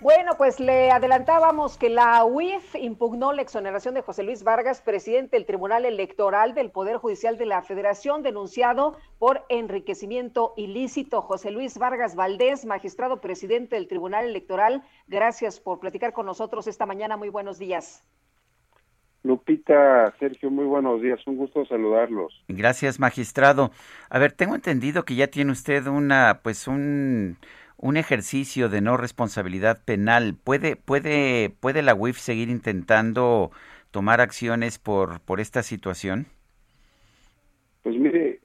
Bueno, pues le adelantábamos que la UIF impugnó la exoneración de José Luis Vargas, presidente del Tribunal Electoral del Poder Judicial de la Federación, denunciado por enriquecimiento ilícito. José Luis Vargas Valdés, magistrado presidente del Tribunal Electoral, gracias por platicar con nosotros esta mañana. Muy buenos días. Lupita, Sergio, muy buenos días. Un gusto saludarlos. Gracias, magistrado. A ver, tengo entendido que ya tiene usted un ejercicio de no responsabilidad penal. ¿Puede la UIF seguir intentando tomar acciones por esta situación? Pues mire,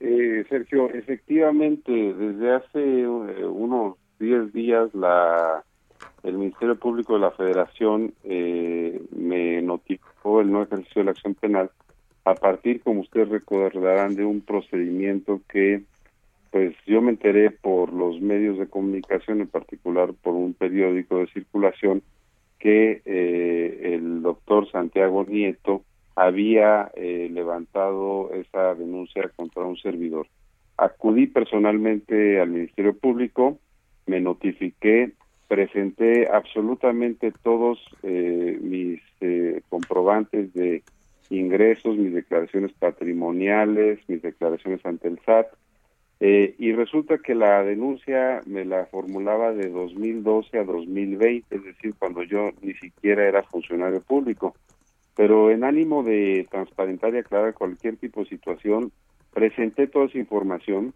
Sergio, efectivamente, desde hace unos 10 días el Ministerio Público de la Federación me notificó el no ejercicio de la acción penal a partir, como ustedes recordarán, de un procedimiento que pues yo me enteré por los medios de comunicación, en particular por un periódico de circulación, que el doctor Santiago Nieto había levantado esa denuncia contra un servidor. Acudí personalmente al Ministerio Público, me notifiqué, presenté absolutamente todos mis comprobantes de ingresos, mis declaraciones patrimoniales, mis declaraciones ante el SAT, y resulta que la denuncia me la formulaba de 2012 a 2020, es decir, cuando yo ni siquiera era funcionario público. Pero en ánimo de transparentar y aclarar cualquier tipo de situación, presenté toda esa información,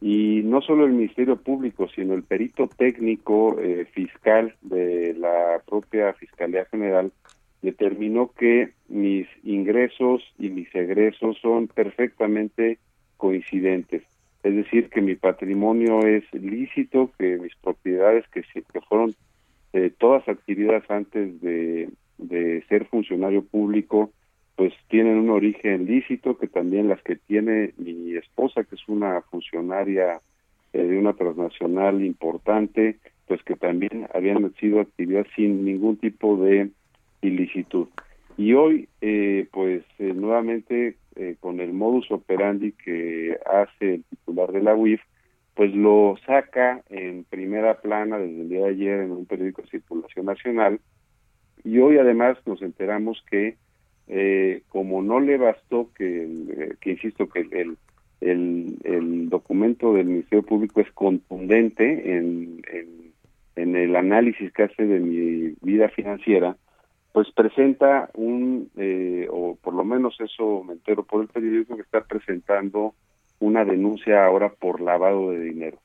y no solo el Ministerio Público, sino el perito técnico fiscal de la propia Fiscalía General determinó que mis ingresos y mis egresos son perfectamente coincidentes. Es decir, que mi patrimonio es lícito, que mis propiedades, que fueron todas adquiridas antes de ser funcionario público, pues tienen un origen lícito, que también las que tiene mi esposa, que es una funcionaria de una transnacional importante, pues que también habían sido adquiridas sin ningún tipo de ilícito. Y hoy, nuevamente, con el modus operandi que hace el titular de la UIF, pues lo saca en primera plana desde el día de ayer en un periódico de circulación nacional, y hoy además nos enteramos que como no le bastó que insisto que el documento del Ministerio Público es contundente en el análisis que hace de mi vida financiera, pues presenta o por lo menos eso me entero por el periódico, que está presentando una denuncia ahora por lavado de dinero.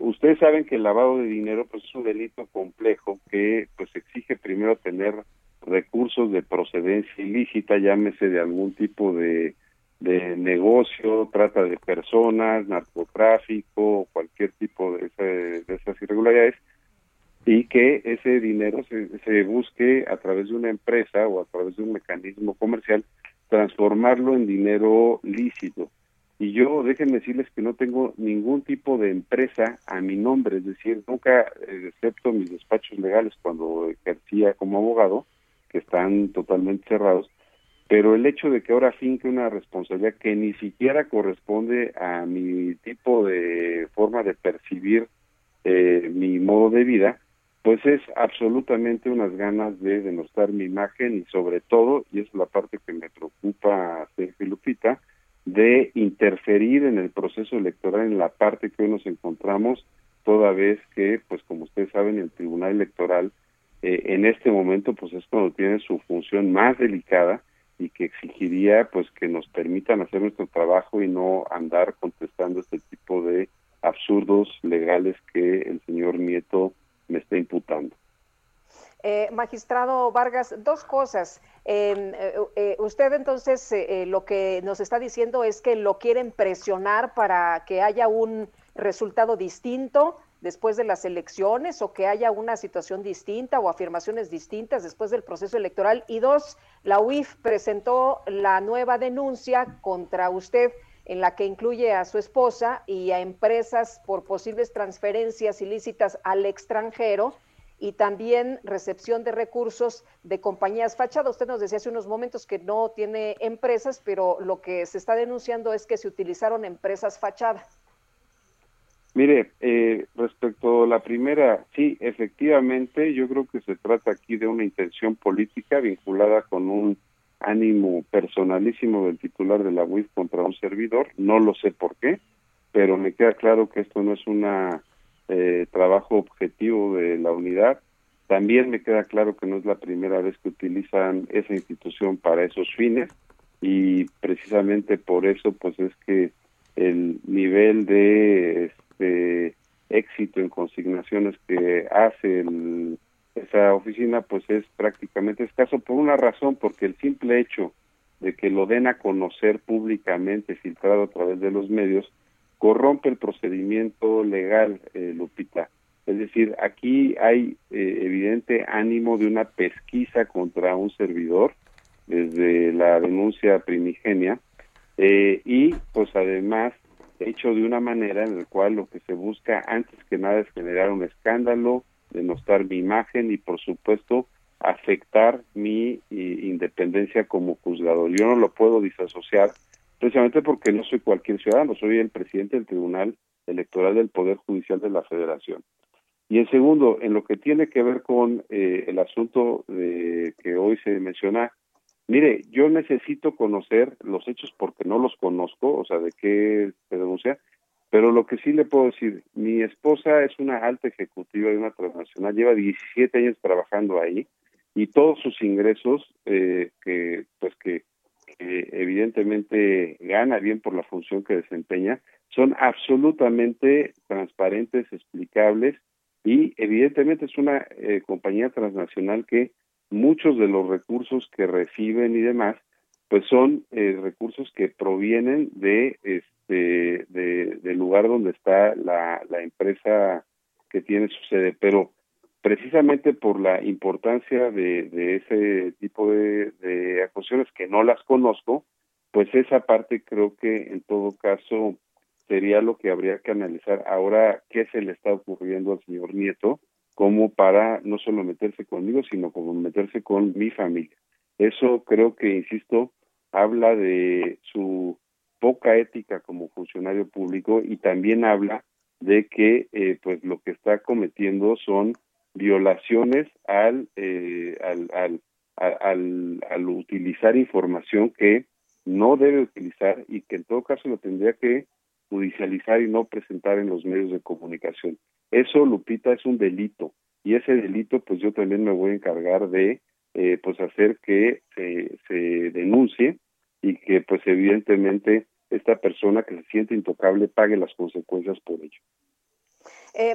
Ustedes saben que el lavado de dinero pues es un delito complejo que pues exige primero tener recursos de procedencia ilícita, llámese de algún tipo de negocio, trata de personas, narcotráfico, cualquier tipo de esas irregularidades, y que ese dinero se busque a través de una empresa o a través de un mecanismo comercial transformarlo en dinero lícito. Y yo, déjenme decirles que no tengo ningún tipo de empresa a mi nombre, es decir, nunca, excepto mis despachos legales cuando ejercía como abogado, que están totalmente cerrados, pero el hecho de que ahora finque una responsabilidad que ni siquiera corresponde a mi tipo de forma de percibir mi modo de vida, pues es absolutamente unas ganas de denostar mi imagen y sobre todo, y es la parte que me preocupa, Sergio Lupita, de interferir en el proceso electoral en la parte que hoy nos encontramos, toda vez que, pues como ustedes saben, el Tribunal Electoral en este momento pues es cuando tiene su función más delicada y que exigiría pues que nos permitan hacer nuestro trabajo y no andar contestando este tipo de absurdos legales que el señor Nieto me está imputando. Magistrado Vargas, dos cosas. Usted entonces lo que nos está diciendo es que lo quieren presionar para que haya un resultado distinto después de las elecciones, o que haya una situación distinta o afirmaciones distintas después del proceso electoral. Y dos, la UIF presentó la nueva denuncia contra usted, en la que incluye a su esposa y a empresas por posibles transferencias ilícitas al extranjero, y también recepción de recursos de compañías fachada. Usted nos decía hace unos momentos que no tiene empresas, pero lo que se está denunciando es que se utilizaron empresas fachada. Mire, respecto a la primera, sí, efectivamente, yo creo que se trata aquí de una intención política vinculada con un ánimo personalísimo del titular de la UIF contra un servidor. No lo sé por qué, pero me queda claro que esto no es una trabajo objetivo de la unidad. También me queda claro que no es la primera vez que utilizan esa institución para esos fines, y precisamente por eso pues es que el nivel de éxito en consignaciones que hace esa oficina pues es prácticamente escaso, por una razón, porque el simple hecho de que lo den a conocer públicamente, filtrado a través de los medios, corrompe el procedimiento legal, Lupita. Es decir, aquí hay evidente ánimo de una pesquisa contra un servidor desde la denuncia primigenia, y pues además hecho de una manera en la cual lo que se busca antes que nada es generar un escándalo, denostar mi imagen y por supuesto afectar mi independencia como juzgador. Yo no lo puedo disasociar, precisamente porque no soy cualquier ciudadano, soy el presidente del Tribunal Electoral del Poder Judicial de la Federación. Y en segundo, en lo que tiene que ver con el asunto que hoy se menciona, mire, yo necesito conocer los hechos porque no los conozco, o sea, de qué se denuncia, pero lo que sí le puedo decir, mi esposa es una alta ejecutiva de una transnacional, lleva 17 años trabajando ahí, y todos sus ingresos, que evidentemente gana bien por la función que desempeña, son absolutamente transparentes, explicables, y evidentemente es una compañía transnacional que muchos de los recursos que reciben y demás pues son recursos que provienen del lugar donde está la empresa que tiene su sede, pero precisamente por la importancia de ese tipo de acusaciones que no las conozco, pues esa parte creo que en todo caso sería lo que habría que analizar ahora, qué se le está ocurriendo al señor Nieto, como para no solo meterse conmigo, sino como meterse con mi familia. Eso creo que, insisto, habla de su poca ética como funcionario público, y también habla de que pues lo que está cometiendo son violaciones al utilizar información que no debe utilizar y que en todo caso lo tendría que judicializar y no presentar en los medios de comunicación. Eso, Lupita, es un delito, y ese delito pues yo también me voy a encargar de pues hacer que se denuncie, y que pues evidentemente esta persona que se siente intocable pague las consecuencias por ello.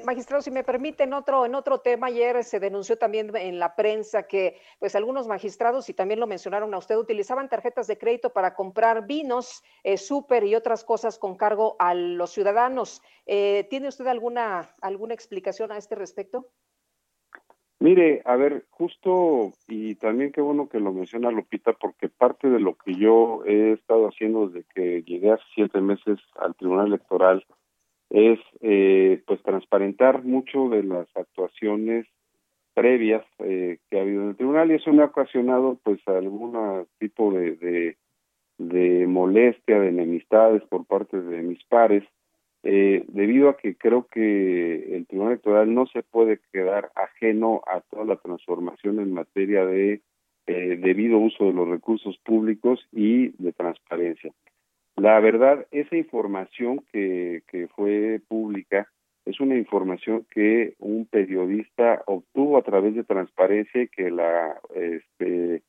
Magistrado, si me permite, en otro tema, ayer se denunció también en la prensa que pues algunos magistrados, y también lo mencionaron a usted, utilizaban tarjetas de crédito para comprar vinos, súper y otras cosas con cargo a los ciudadanos. ¿Tiene usted alguna explicación a este respecto? Mire, a ver, justo, y también qué bueno que lo menciona Lupita, porque parte de lo que yo he estado haciendo desde que llegué hace 7 meses al Tribunal Electoral es pues transparentar mucho de las actuaciones previas que ha habido en el tribunal, y eso me ha ocasionado pues algún tipo de molestia, de enemistades por parte de mis pares, debido a que creo que el Tribunal Electoral no se puede quedar ajeno a toda la transformación en materia de debido uso de los recursos públicos y de transparencia. La verdad, esa información que fue pública es una información que un periodista obtuvo a través de transparencia, y que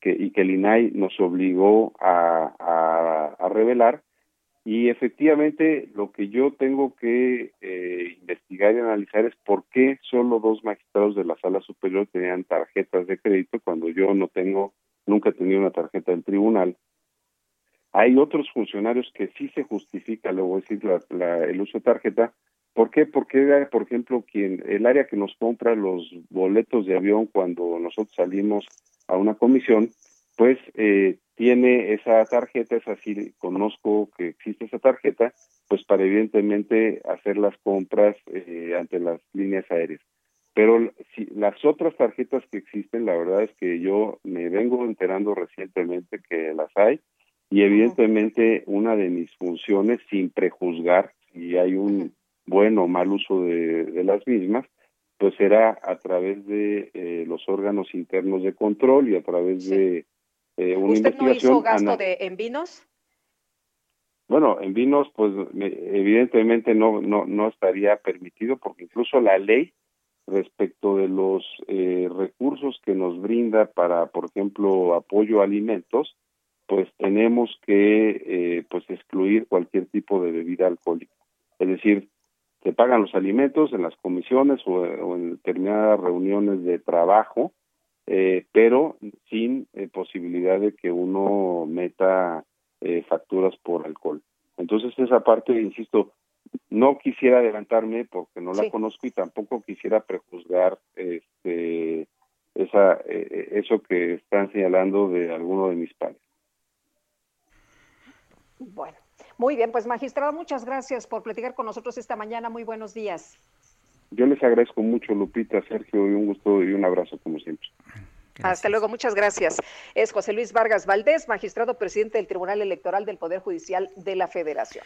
que el INAI nos obligó a revelar, y efectivamente lo que yo tengo que investigar investigar y analizar es por qué solo 2 magistrados de la Sala Superior tenían tarjetas de crédito cuando yo nunca he tenido una tarjeta del tribunal. Hay otros funcionarios que sí se justifica, luego decir, el uso de tarjeta. ¿Por qué? Porque, por ejemplo, el área que nos compra los boletos de avión cuando nosotros salimos a una comisión, pues tiene esa tarjeta, es así, conozco que existe esa tarjeta, pues para evidentemente hacer las compras ante las líneas aéreas. Pero si las otras tarjetas que existen, la verdad es que yo me vengo enterando recientemente que las hay, y evidentemente una de mis funciones, sin prejuzgar si hay un buen o mal uso de las mismas, pues será a través de los órganos internos de control y a través de una investigación. ¿Usted no hizo gasto en vinos? Bueno, en vinos, pues evidentemente no estaría permitido, porque incluso la ley respecto de los recursos que nos brinda para, por ejemplo, apoyo a alimentos, pues tenemos que pues excluir cualquier tipo de bebida alcohólica. Es decir, se pagan los alimentos en las comisiones o en determinadas reuniones de trabajo, pero sin posibilidad de que uno meta facturas por alcohol. Entonces esa parte, insisto, no quisiera adelantarme porque no la conozco y tampoco quisiera prejuzgar eso que están señalando de alguno de mis pares. Bueno, muy bien, pues magistrado, muchas gracias por platicar con nosotros esta mañana. Muy buenos días. Yo les agradezco mucho, Lupita, Sergio, y un gusto y un abrazo como siempre. Gracias. Hasta luego, muchas gracias. Es José Luis Vargas Valdés, magistrado presidente del Tribunal Electoral del Poder Judicial de la Federación.